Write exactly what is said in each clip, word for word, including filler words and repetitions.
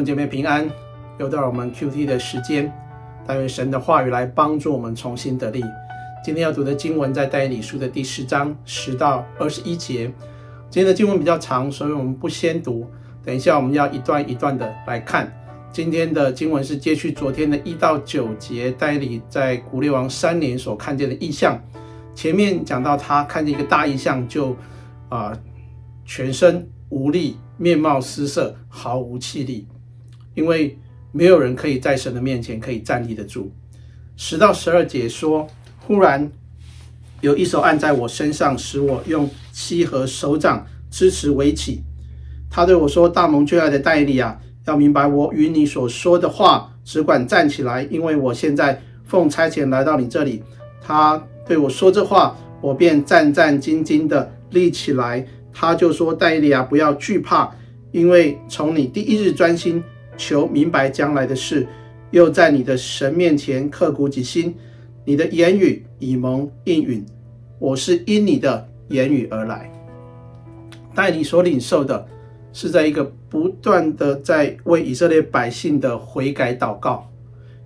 兄姐妹平安，又到了我们 Q T 的时间，但愿神的话语来帮助我们重新得力。今天要读的经文在但以理书的第十章十到二十一节。今天的经文比较长，所以我们不先读，等一下我们要一段一段的来看。今天的经文是接续昨天的一到九节，但以理在古列王三年所看见的异象。前面讲到他看见一个大异象，就啊、呃、全身无力，面貌失色，毫无气力，因为没有人可以在神的面前可以站立得住。十到十二节说，忽然有一手按在我身上，使我用膝和手掌支持围起。他对我说：“大蒙眷爱的但以理啊，要明白我与你所说的话，只管站起来，因为我现在奉差遣来到你这里。”他对我说这话，我便战战兢兢地立起来。他就说：“但以理啊，不要惧怕，因为从你第一日专心求明白将来的事，又在你的神面前刻骨己心。你的言语已蒙应允，我是因你的言语而来。”但以理所领受的是在一个不断的在为以色列百姓的悔改祷告，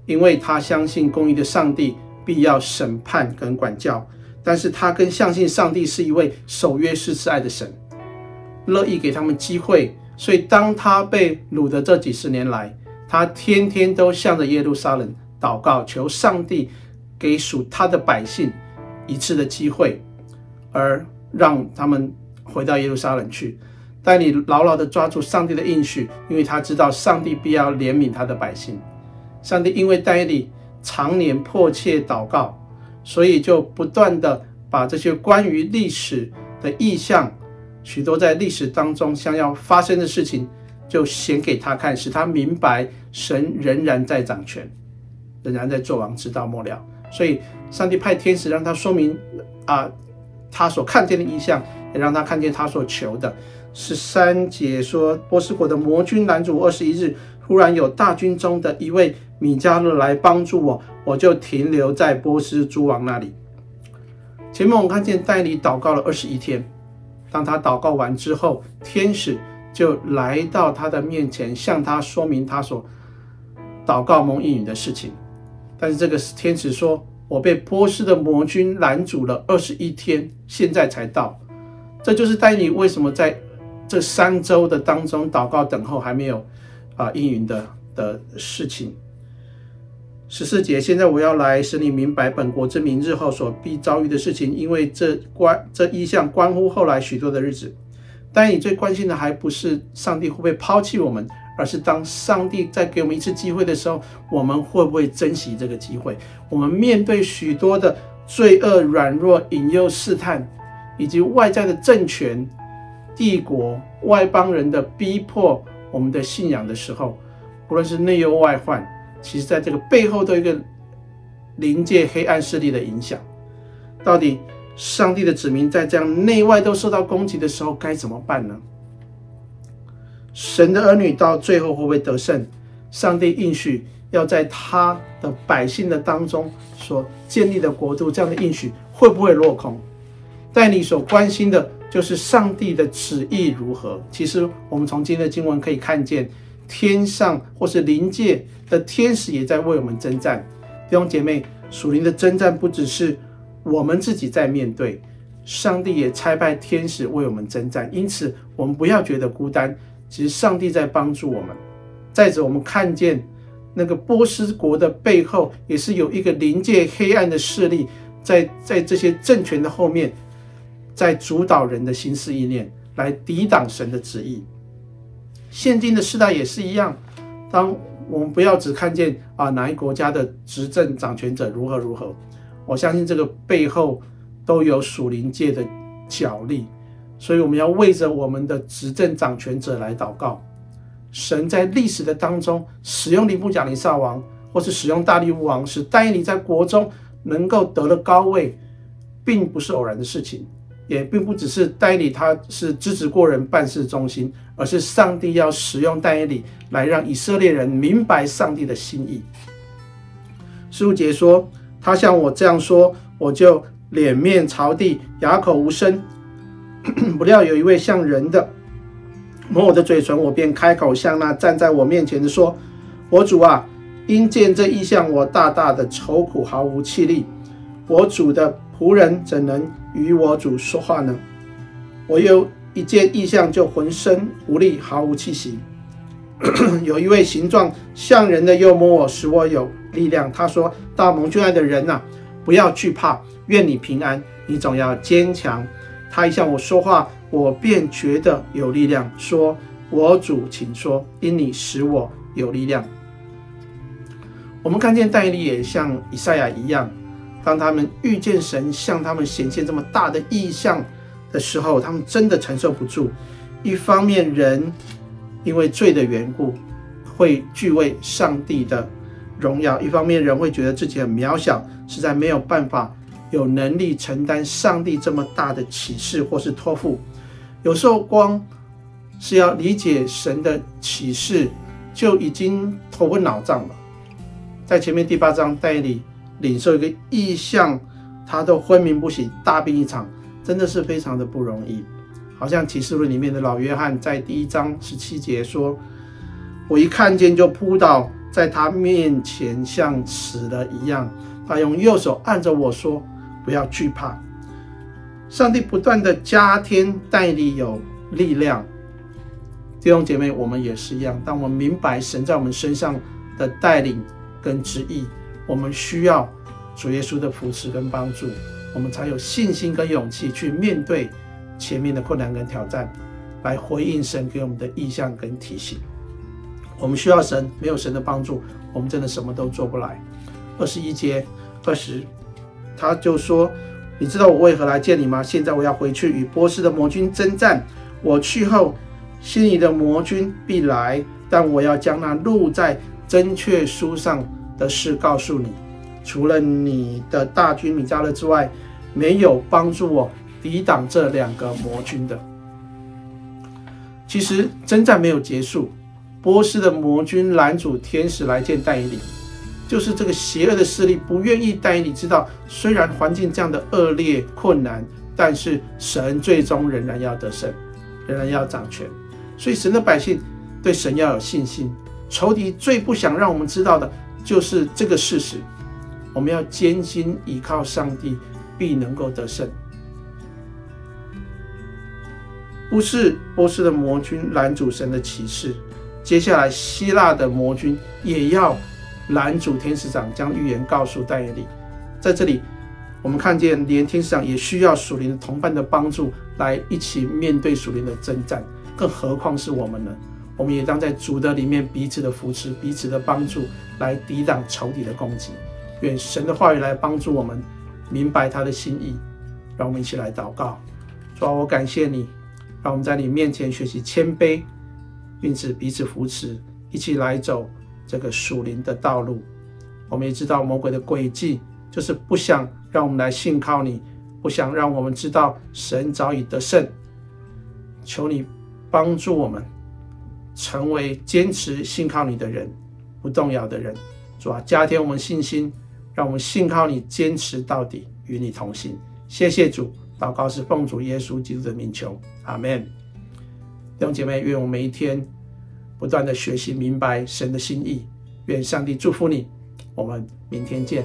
因为他相信公义的上帝必要审判跟管教。但是他更相信上帝是一位守约施慈爱的神，乐意给他们机会。所以当他被掳的这几十年来，他天天都向着耶路撒冷祷告，求上帝给属他的百姓一次的机会，而让他们回到耶路撒冷去。但你牢牢地抓住上帝的应许，因为他知道上帝必要怜悯他的百姓。上帝因为但以理常年迫切祷告，所以就不断的把这些关于历史的意象，许多在历史当中想要发生的事情，就显给他看，使他明白神仍然在掌权，仍然在做王，直到末了。所以上帝派天使让他说明啊、呃，他所看见的意象，也让他看见他所求的。十三节说，波斯国的魔君拦阻我二十一日，忽然有大军中的一位米迦勒来帮助我，我就停留在波斯诸王那里。前面我们看见但以理祷告了二十一天，当他祷告完之后，天使就来到他的面前，向他说明他所祷告蒙应允的事情。但是这个天使说：“我被波斯的魔君拦阻了二十一天，现在才到。”这就是但以理为什么在这三周的当中祷告等候还没有啊、呃、应允的的事情。十四节，现在我要来使你明白本国之民日后所必遭遇的事情，因为这关这一项关乎后来许多的日子。但你最关心的还不是上帝会不会抛弃我们，而是当上帝再给我们一次机会的时候，我们会不会珍惜这个机会？我们面对许多的罪恶、软弱、引诱、试探，以及外在的政权、帝国、外邦人的逼迫，我们的信仰的时候，不论是内忧外患，其实在这个背后都有一个临界黑暗势力的影响。到底上帝的子民在这样内外都受到攻击的时候该怎么办呢？神的儿女到最后会不会得胜？上帝应许要在他的百姓的当中所建立的国度，这样的应许会不会落空？但你所关心的就是上帝的旨意如何。其实我们从今天的经文可以看见，天上或是灵界的天使也在为我们征战。弟兄姐妹，属灵的征战不只是我们自己在面对，上帝也差派天使为我们征战，因此我们不要觉得孤单，其实上帝在帮助我们。再者，我们看见那个波斯国的背后也是有一个灵界黑暗的势力在在这些政权的后面，在主导人的心思意念，来抵挡神的旨意。现今的时代也是一样，当我们不要只看见啊哪一国家的执政掌权者如何如何，我相信这个背后都有属灵界的角力，所以我们要为着我们的执政掌权者来祷告。神在历史的当中使用尼布甲尼撒王，或是使用大利乌王，使但以理在国中能够得了高位，并不是偶然的事情，也并不只是但以理他是资质过人、办事忠心，而是上帝要使用但以理来让以色列人明白上帝的心意。十五节说，他向我这样说，我就脸面朝地，哑口无声。不料有一位像人的摸我的嘴唇，我便开口向那站在我面前的说：“我主啊，因见这异象，我大大的愁苦，毫无气力。我主的仆人怎能与我主说话呢？我又一见异象就浑身无力，毫无气息。有一位形状像人的又摸我，使我有力量。他说：大蒙眷爱的人啊，不要惧怕，愿你平安，你总要坚强。他一向我说话，我便觉得有力量，说：我主，请说，因你使我有力量。”我们看见但以理也像以赛亚一样，当他们遇见神向他们显现这么大的异象的时候，他们真的承受不住。一方面，人因为罪的缘故会惧畏上帝的荣耀；一方面，人会觉得自己很渺小，实在没有办法有能力承担上帝这么大的启示或是托付。有时候光是要理解神的启示就已经头昏脑胀了。在前面第八章，但以理领受一个异象，他都昏迷不醒，大病一场，真的是非常的不容易。好像启示录里面的老约翰在第一章十七节说：“我一看见就扑倒在他面前，像死了一样。他用右手按着我说：不要惧怕。”上帝不断的加添但以理有力量。弟兄姐妹，我们也是一样，当我们明白神在我们身上的带领跟旨意，我们需要主耶稣的扶持跟帮助，我们才有信心跟勇气去面对前面的困难跟挑战，来回应神给我们的意向跟提醒。我们需要神，没有神的帮助，我们真的什么都做不来。二十一节二十，他就说：“你知道我为何来见你吗？现在我要回去与波斯的魔军征战。我去后，西尼的魔军必来，但我要将那录在真确书上的事告诉你。除了你的大军米迦勒之外，没有帮助我抵挡这两个魔军的。”其实征战没有结束，波斯的魔军拦阻天使来见但以理，就是这个邪恶的势力不愿意但以理知道，虽然环境这样的恶劣困难，但是神最终仍然要得胜，仍然要掌权。所以神的百姓对神要有信心。仇敌最不想让我们知道的就是这个事实，我们要艰辛倚靠上帝，必能够得胜。不是波斯的魔军拦阻神的启示，接下来希腊的魔军也要拦阻天使长将预言告诉但以理。在这里我们看见连天使长也需要属灵的同伴的帮助，来一起面对属灵的征战，更何况是我们呢？我们也当在主的里面彼此的扶持，彼此的帮助，来抵挡仇敌的攻击。愿神的话语来帮助我们明白他的心意。让我们一起来祷告。主啊，我感谢你，让我们在你面前学习谦卑，并且彼此扶持，一起来走这个属灵的道路。我们也知道魔鬼的诡计就是不想让我们来信靠你，不想让我们知道神早已得胜。求你帮助我们成为坚持信靠你的人，不动摇的人。主啊，加添我们信心，让我们信靠你，坚持到底，与你同行。谢谢主，祷告是奉主耶稣基督的名求，阿们。弟兄姐妹，愿我们每一天不断的学习明白神的心意。愿上帝祝福你，我们明天见。